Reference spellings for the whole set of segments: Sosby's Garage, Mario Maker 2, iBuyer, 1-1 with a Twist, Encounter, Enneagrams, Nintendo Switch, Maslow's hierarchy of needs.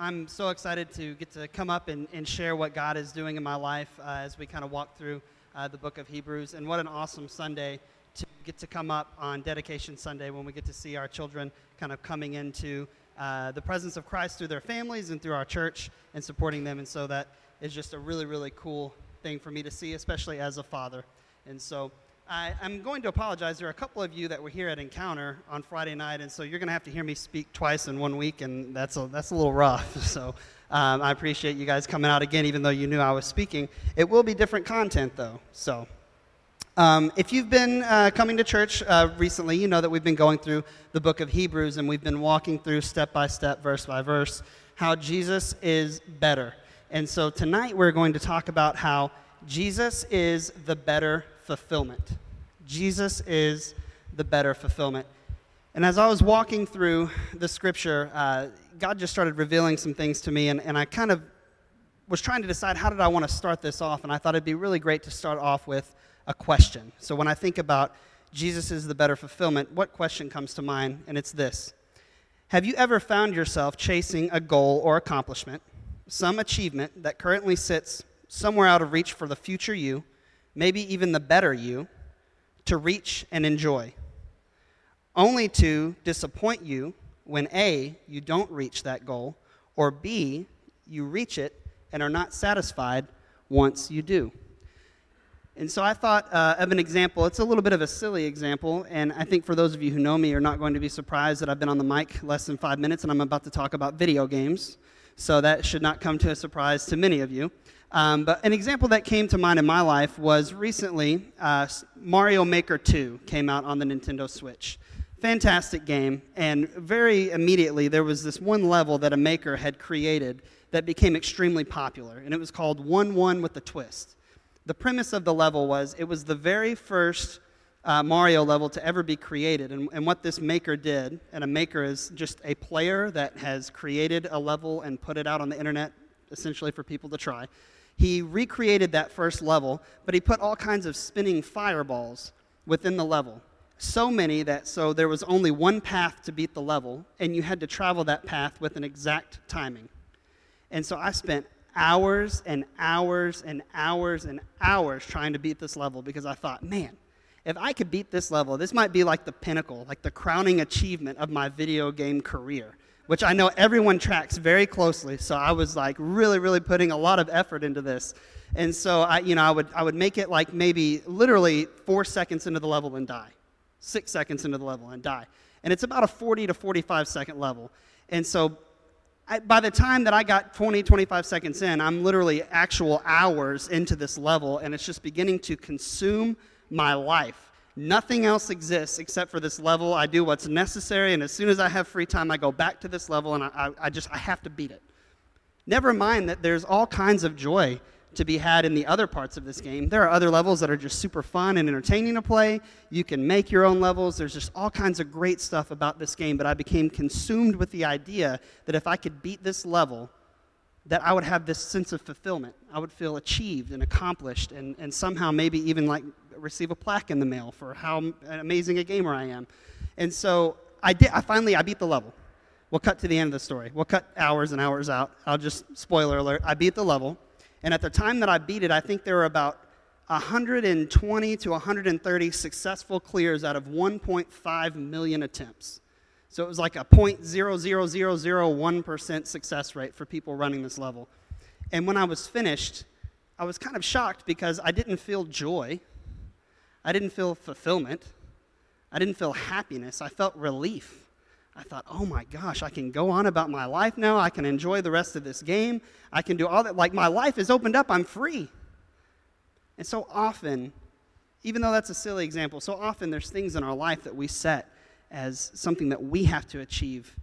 I'm so excited to get to come up and share what God is doing in my life as we kind of walk through the book of Hebrews. And what an awesome Sunday to get to come up on Dedication Sunday when we get to see our children kind of coming into the presence of Christ through their families and through our church and supporting them. And so that is just a really, really cool thing for me to see, especially as a father. And so I'm going to apologize. There are a couple of you that were here at Encounter on Friday night, and so you're going to have to hear me speak twice in 1 week, and that's a little rough. So I appreciate you guys coming out again, even though you knew I was speaking. It will be different content, though. So if you've been coming to church recently, you know that we've been going through the book of Hebrews, and we've been walking through step by step, verse by verse, how Jesus is better. And so tonight we're going to talk about how Jesus is the better fulfillment. Jesus is the better fulfillment. And as I was walking through the scripture, God just started revealing some things to me, and I kind of was trying to decide how did I want to start this off, and I thought it'd be really great to start off with a question. So when I think about Jesus is the better fulfillment, what question comes to mind? And it's this: have you ever found yourself chasing a goal or accomplishment, some achievement that currently sits somewhere out of reach for the future you, maybe even the better you, to reach and enjoy, only to disappoint you when A, you don't reach that goal, or B, you reach it and are not satisfied once you do? And so I thought of an example. It's a little bit of a silly example, and I think for those of you who know me, you're not going to be surprised that I've been on the mic less than 5 minutes, and I'm about to talk about video games, so that should not come to a surprise to many of you. But an example that came to mind in my life was recently Mario Maker 2 came out on the Nintendo Switch. Fantastic game, and very immediately there was this one level that a maker had created that became extremely popular, and it was called 1-1 with a Twist. The premise of the level was it was the very first Mario level to ever be created, and what this maker did, and a maker is just a player that has created a level and put it out on the internet essentially for people to try. He recreated that first level, but he put all kinds of spinning fireballs within the level. So many that so there was only one path to beat the level, and you had to travel that path with an exact timing. And so I spent hours and hours and hours and hours trying to beat this level because I thought, man, if I could beat this level, this might be like the pinnacle, like the crowning achievement of my video game career, which I know everyone tracks very closely. So I was like really, really putting a lot of effort into this. And so I would make it like maybe literally 4 seconds into the level and die, 6 seconds into the level and die. And it's about a 40 to 45 second level. And so by the time that I got 20, 25 seconds in, I'm literally actual hours into this level, and it's just beginning to consume my life. Nothing else exists except for this level. I do what's necessary, and as soon as I have free time, I go back to this level, and I have to beat it. Never mind that there's all kinds of joy to be had in the other parts of this game. There are other levels that are just super fun and entertaining to play. You can make your own levels. There's just all kinds of great stuff about this game, but I became consumed with the idea that if I could beat this level, that I would have this sense of fulfillment. I would feel achieved and accomplished, and somehow maybe even like receive a plaque in the mail for how amazing a gamer I am. And so I finally beat the level. We'll cut to the end of the story. We'll cut hours and hours out. I'll just, spoiler alert, I beat the level. And at the time that I beat it, I think there were about 120 to 130 successful clears out of 1.5 million attempts. So it was like a 0.00001% success rate for people running this level. And when I was finished, I was kind of shocked because I didn't feel joy. I didn't feel fulfillment. I didn't feel happiness. I felt relief. I thought, oh my gosh, I can go on about my life now. I can enjoy the rest of this game. I can do all that. Like, my life is opened up. I'm free. And so often, even though that's a silly example, so often there's things in our life that we set as something that we have to achieve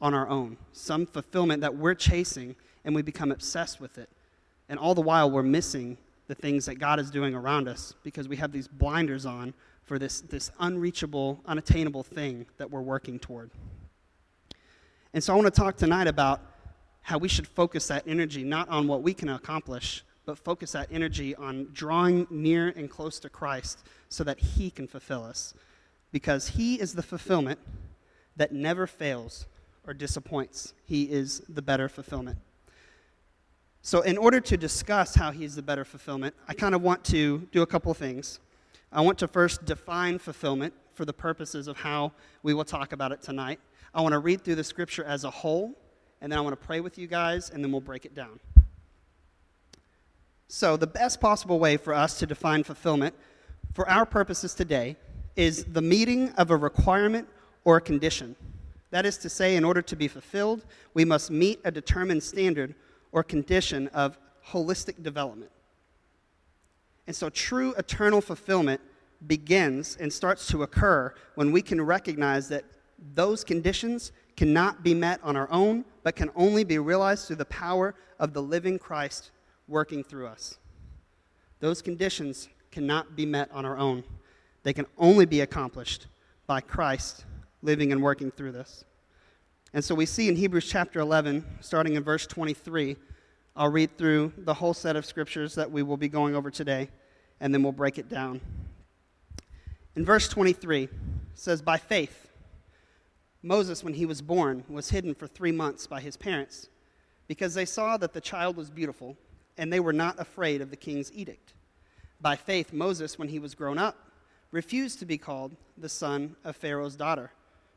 on our own, some fulfillment that we're chasing, and we become obsessed with it. And all the while, we're missing the things that God is doing around us because we have these blinders on for this unreachable, unattainable thing that we're working toward. And so I want to talk tonight about how we should focus that energy not on what we can accomplish, but focus that energy on drawing near and close to Christ so that he can fulfill us. Because he is the fulfillment that never fails or disappoints. He is the better fulfillment. So in order to discuss how he's the better fulfillment, I kind of want to do a couple things. I want to first define fulfillment for the purposes of how we will talk about it tonight. I want to read through the scripture as a whole, and then I want to pray with you guys, and then we'll break it down. So the best possible way for us to define fulfillment for our purposes today is the meeting of a requirement or a condition. That is to say, in order to be fulfilled, we must meet a determined standard or condition of holistic development. And so true eternal fulfillment begins and starts to occur when we can recognize that those conditions cannot be met on our own, but can only be realized through the power of the living Christ working through us. Those conditions cannot be met on our own. They can only be accomplished by Christ living and working through this. And so we see in Hebrews chapter 11, starting in verse 23, I'll read through the whole set of scriptures that we will be going over today, and then we'll break it down. In verse 23, it says, "By faith, Moses, when he was born, was hidden for 3 months by his parents, because they saw that the child was beautiful, and they were not afraid of the king's edict. By faith, Moses, when he was grown up, refused to be called the son of Pharaoh's daughter,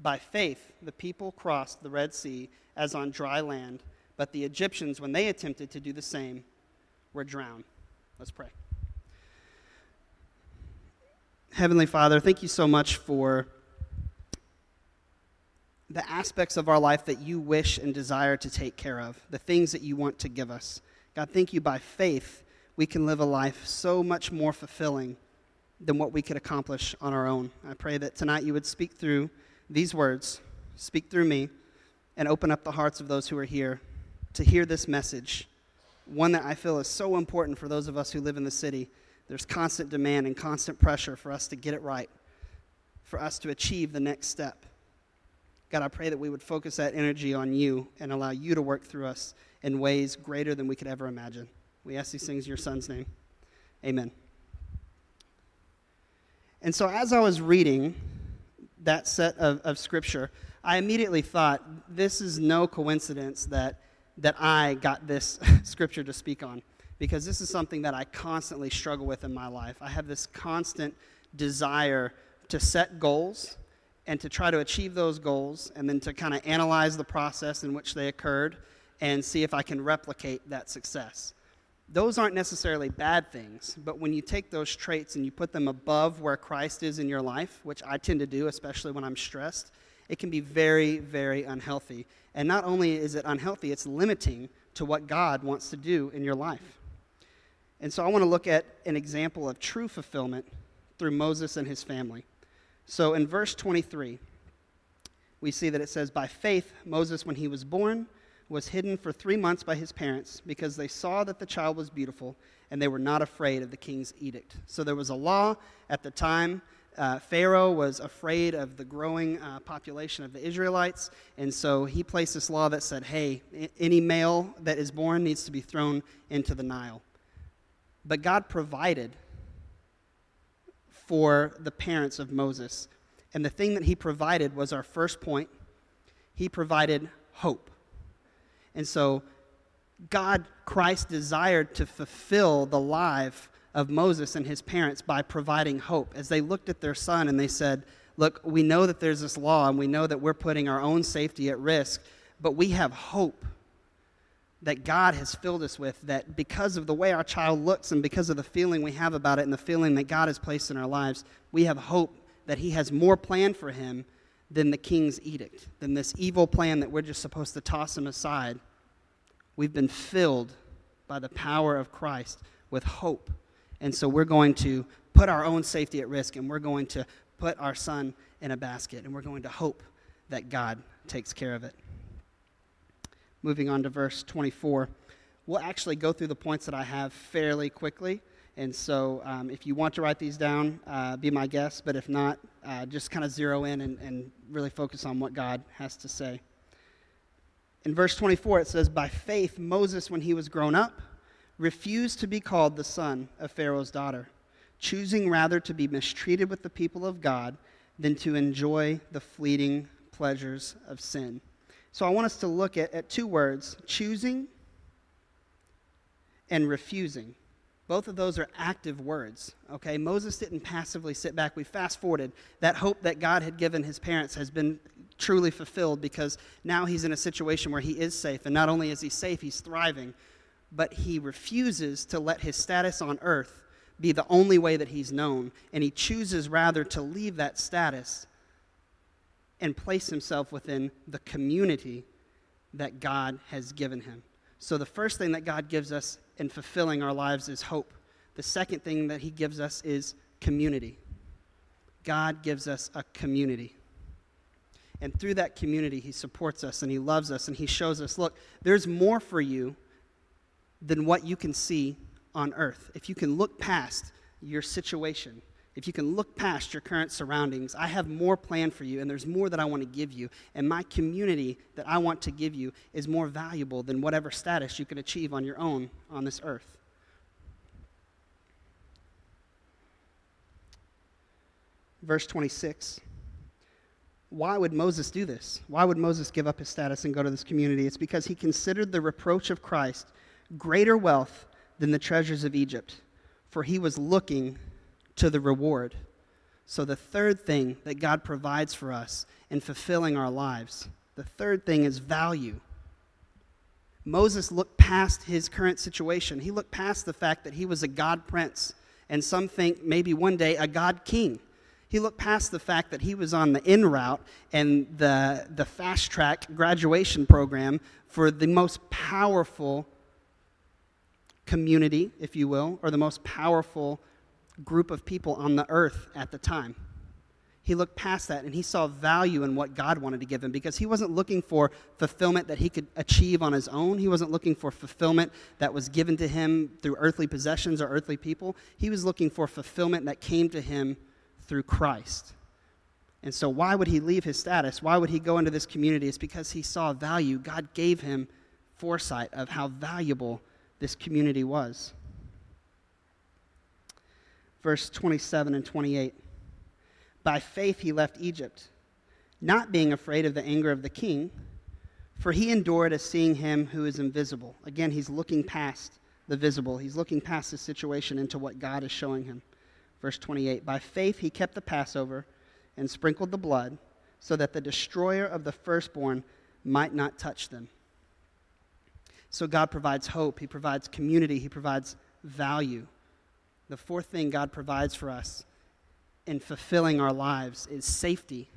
By faith, the people crossed the Red Sea as on dry land, but the Egyptians, when they attempted to do the same, were drowned." Let's pray. Heavenly Father, thank you so much for the aspects of our life that you wish and desire to take care of, the things that you want to give us. God, thank you by faith we can live a life so much more fulfilling than what we could accomplish on our own. I pray that tonight you would speak through these words, speak through me, and open up the hearts of those who are here to hear this message, one that I feel is so important for those of us who live in the city. There's constant demand and constant pressure for us to get it right, for us to achieve the next step. God, I pray that we would focus that energy on you and allow you to work through us in ways greater than we could ever imagine. We ask these things in your son's name. Amen. And so as I was reading that set of scripture, I immediately thought, this is no coincidence that I got this scripture to speak on, because this is something that I constantly struggle with in my life. I have this constant desire to set goals and to try to achieve those goals, and then to kind of analyze the process in which they occurred and see if I can replicate that success. Those aren't necessarily bad things, but when you take those traits and you put them above where Christ is in your life, which I tend to do, especially when I'm stressed, it can be very, very unhealthy. And not only is it unhealthy, it's limiting to what God wants to do in your life. And so I want to look at an example of true fulfillment through Moses and his family. So in verse 23, we see that it says, "By faith, Moses, when he was born, was hidden for 3 months by his parents because they saw that the child was beautiful and they were not afraid of the king's edict." So there was a law at the time. Pharaoh was afraid of the growing population of the Israelites, and so he placed this law that said, hey, any male that is born needs to be thrown into the Nile. But God provided for the parents of Moses, and the thing that he provided was our first point. He provided hope. And so God, Christ, desired to fulfill the life of Moses and his parents by providing hope, as they looked at their son and they said, look, we know that there's this law and we know that we're putting our own safety at risk, but we have hope that God has filled us with, that because of the way our child looks and because of the feeling we have about it and the feeling that God has placed in our lives, we have hope that he has more planned for him than the king's edict, than this evil plan that we're just supposed to toss him aside. We've been filled by the power of Christ with hope. And so we're going to put our own safety at risk, and we're going to put our son in a basket, and we're going to hope that God takes care of it. Moving on to verse 24. We'll actually go through the points that I have fairly quickly. And so if you want to write these down, be my guest. But if not, just kind of zero in and really focus on what God has to say. In verse 24, it says, by faith, Moses, when he was grown up, refused to be called the son of Pharaoh's daughter, choosing rather to be mistreated with the people of God than to enjoy the fleeting pleasures of sin. So I want us to look at two words, choosing and refusing. Both of those are active words, okay? Moses didn't passively sit back. We fast-forwarded. That hope that God had given his parents has been truly fulfilled because now he's in a situation where he is safe, and not only is he safe, he's thriving, but he refuses to let his status on earth be the only way that he's known, and he chooses rather to leave that status and place himself within the community that God has given him. So the first thing that God gives us in fulfilling our lives is hope. The second thing that he gives us is community. God gives us a community. And through that community, he supports us and he loves us and he shows us, look, there's more for you than what you can see on earth. If you can look past your situation, if you can look past your current surroundings, I have more planned for you, and there's more that I want to give you. And my community that I want to give you is more valuable than whatever status you can achieve on your own on this earth. Verse 26. Why would Moses do this? Why would Moses give up his status and go to this community? It's because he considered the reproach of Christ greater wealth than the treasures of Egypt, for he was looking to the reward. So the third thing that God provides for us in fulfilling our lives, the third thing is value. Moses looked past his current situation. He looked past the fact that he was a God prince, and some think maybe one day a God king. He looked past the fact that he was on the in route and the fast track graduation program for the most powerful community, if you will, or the most powerful group of people on the earth at the time. He looked past that and he saw value in what God wanted to give him, because he wasn't looking for fulfillment that he could achieve on his own. He wasn't looking for fulfillment that was given to him through earthly possessions or earthly people. He was looking for fulfillment that came to him through Christ. And so why would he leave his status? Why would he go into this community? It's because he saw value. God gave him foresight of how valuable this community was. Verse 27 and 28, by faith he left Egypt, not being afraid of the anger of the king, for he endured as seeing him who is invisible. Again, he's looking past the visible. He's looking past his situation into what God is showing him. Verse 28, by faith he kept the Passover and sprinkled the blood so that the destroyer of the firstborn might not touch them. So God provides hope. He provides community. He provides value. The fourth thing God provides for us in fulfilling our lives is safety.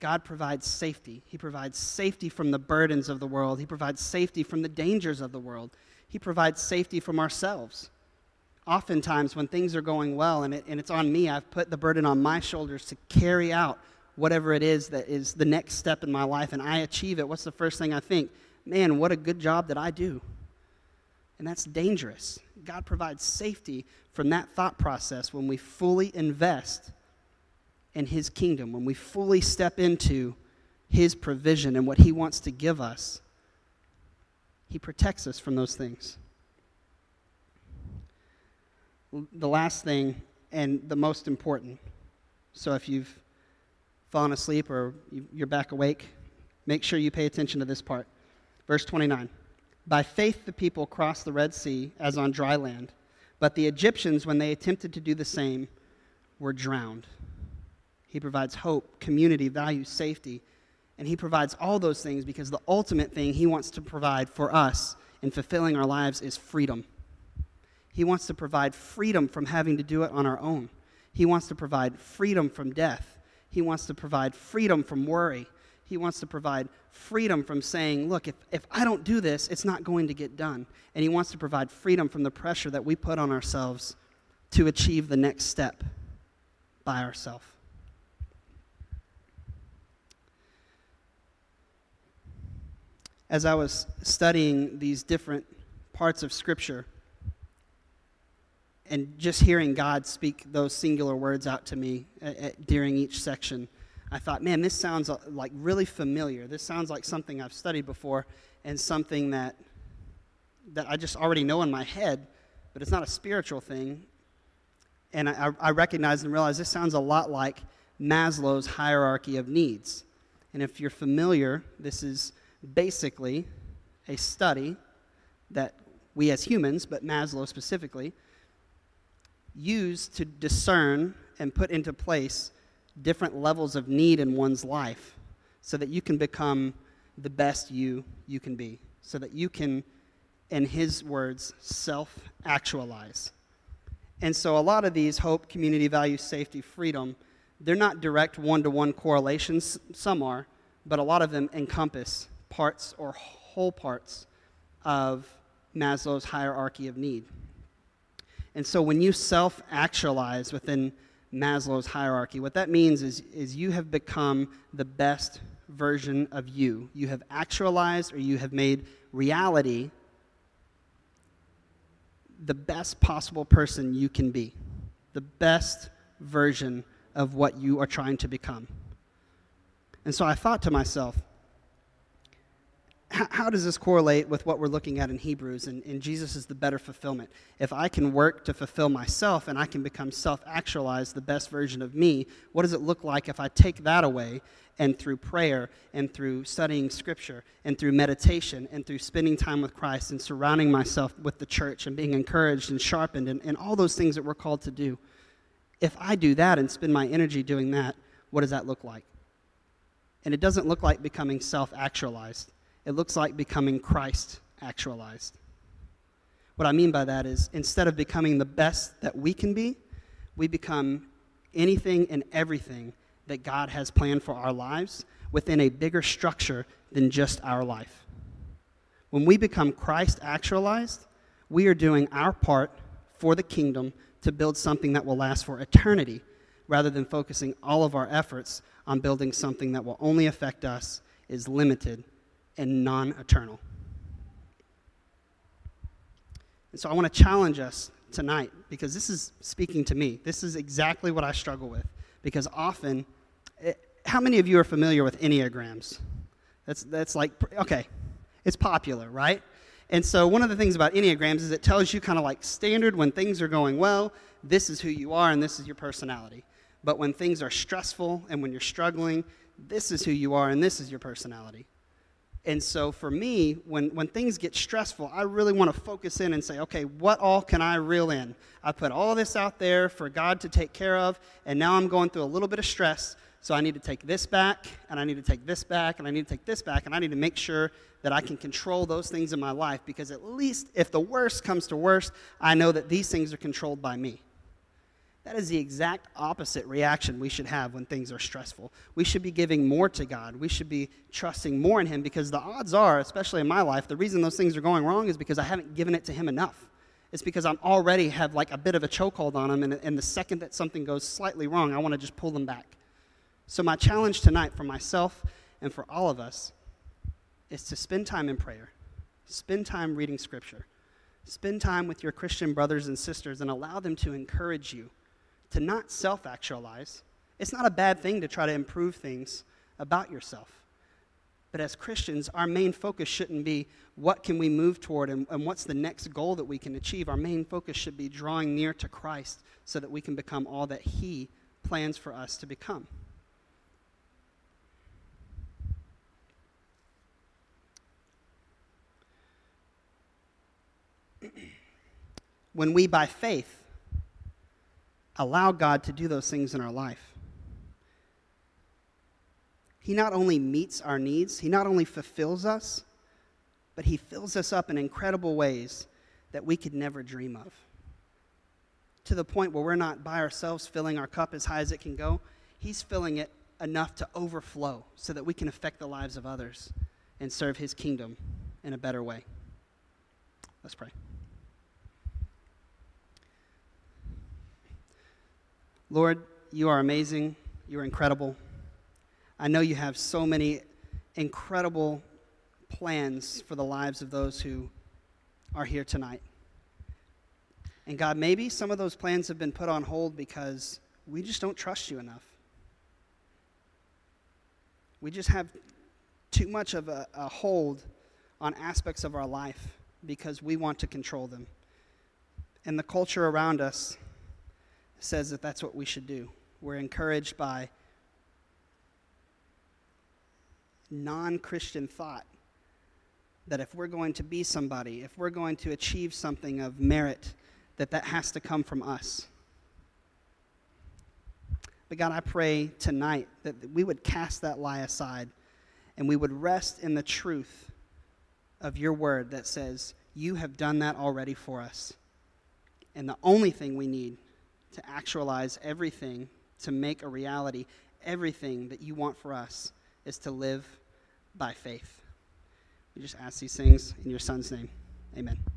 God provides safety. He provides safety from the burdens of the world. He provides safety from the dangers of the world. He provides safety from ourselves. Oftentimes when things are going well and it's on me, I've put the burden on my shoulders to carry out whatever it is that is the next step in my life, and I achieve it. What's the first thing I think? Man, what a good job that I do. And that's dangerous. God provides safety from that thought process when we fully invest in his kingdom, when we fully step into his provision and what he wants to give us. He protects us from those things. The last thing, and the most important, so if you've fallen asleep or you're back awake, make sure you pay attention to this part. Verse 29. By faith the people crossed the Red Sea as on dry land, But the Egyptians, when they attempted to do the same, were drowned. He provides hope, community, value, safety, and he provides all those things because the ultimate thing he wants to provide for us in fulfilling our lives is freedom. He wants to provide freedom from having to do it on our own. He wants to provide freedom from death. He wants to provide freedom from worry. He wants to provide freedom from saying, look, if I don't do this, it's not going to get done. And he wants to provide freedom from the pressure that we put on ourselves to achieve the next step by ourselves. As I was studying these different parts of Scripture and just hearing God speak those singular words out to me during each section, I thought, man, this sounds like really familiar. This sounds like something I've studied before and something that I just already know in my head, but it's not a spiritual thing. And I recognized and realized this sounds a lot like Maslow's hierarchy of needs. And if you're familiar, this is basically a study that we as humans, but Maslow specifically, use to discern and put into place different levels of need in one's life so that you can become the best you can be, so that you can, in his words, self-actualize. And so a lot of these, hope, community, value, safety, freedom, they're not direct one-to-one correlations. Some are, but a lot of them encompass parts or whole parts of Maslow's hierarchy of need. And so when you self-actualize within Maslow's hierarchy, what that means is you have become the best version of you. You have actualized, or you have made reality the best possible person you can be, the best version of what you are trying to become. And so I thought to myself, how does this correlate with what we're looking at in Hebrews? And Jesus is the better fulfillment. If I can work to fulfill myself and I can become self-actualized, the best version of me, what does it look like if I take that away and through prayer and through studying Scripture and through meditation and through spending time with Christ and surrounding myself with the church and being encouraged and sharpened and all those things that we're called to do? If I do that and spend my energy doing that, what does that look like? And it doesn't look like becoming self-actualized. It looks like becoming Christ actualized. What I mean by that is instead of becoming the best that we can be, we become anything and everything that God has planned for our lives within a bigger structure than just our life. When we become Christ actualized, we are doing our part for the kingdom to build something that will last for eternity rather than focusing all of our efforts on building something that will only affect us, is limited, and non-eternal. And so I want to challenge us tonight because this is speaking to me. This is exactly what I struggle with because often, how many of you are familiar with Enneagrams? That's like, okay, it's popular, right? And so one of the things about Enneagrams is it tells you kind of like standard when things are going well, this is who you are and this is your personality. But when things are stressful and when you're struggling, this is who you are and this is your personality. And so for me, when things get stressful, I really want to focus in and say, okay, what all can I reel in? I put all this out there for God to take care of, and now I'm going through a little bit of stress, so I need to take this back, and I need to take this back, and I need to take this back, and I need to make sure that I can control those things in my life, because at least if the worst comes to worst, I know that these things are controlled by me. That is the exact opposite reaction we should have when things are stressful. We should be giving more to God. We should be trusting more in Him because the odds are, especially in my life, the reason those things are going wrong is because I haven't given it to Him enough. It's because I'm already have like a bit of a chokehold on Him, and the second that something goes slightly wrong, I want to just pull them back. So my challenge tonight for myself and for all of us is to spend time in prayer, spend time reading Scripture, spend time with your Christian brothers and sisters and allow them to encourage you to not self-actualize. It's not a bad thing to try to improve things about yourself. But as Christians, our main focus shouldn't be what can we move toward and what's the next goal that we can achieve. Our main focus should be drawing near to Christ so that we can become all that He plans for us to become. when we, by faith, allow God to do those things in our life. He not only meets our needs, he not only fulfills us, but he fills us up in incredible ways that we could never dream of. To the point where we're not by ourselves filling our cup as high as it can go. He's filling it enough to overflow so that we can affect the lives of others and serve his kingdom in a better way. Let's pray. Lord, you are amazing. You are incredible. I know you have so many incredible plans for the lives of those who are here tonight. And God, maybe some of those plans have been put on hold because we just don't trust you enough. We just have too much of a hold on aspects of our life because we want to control them. And the culture around us says that that's what we should do. We're encouraged by non-Christian thought that if we're going to be somebody, if we're going to achieve something of merit, that has to come from us. But God, I pray tonight that we would cast that lie aside and we would rest in the truth of your word that says, you have done that already for us. And the only thing we need to actualize everything, to make a reality, everything that you want for us is to live by faith. We just ask these things in your son's name. Amen.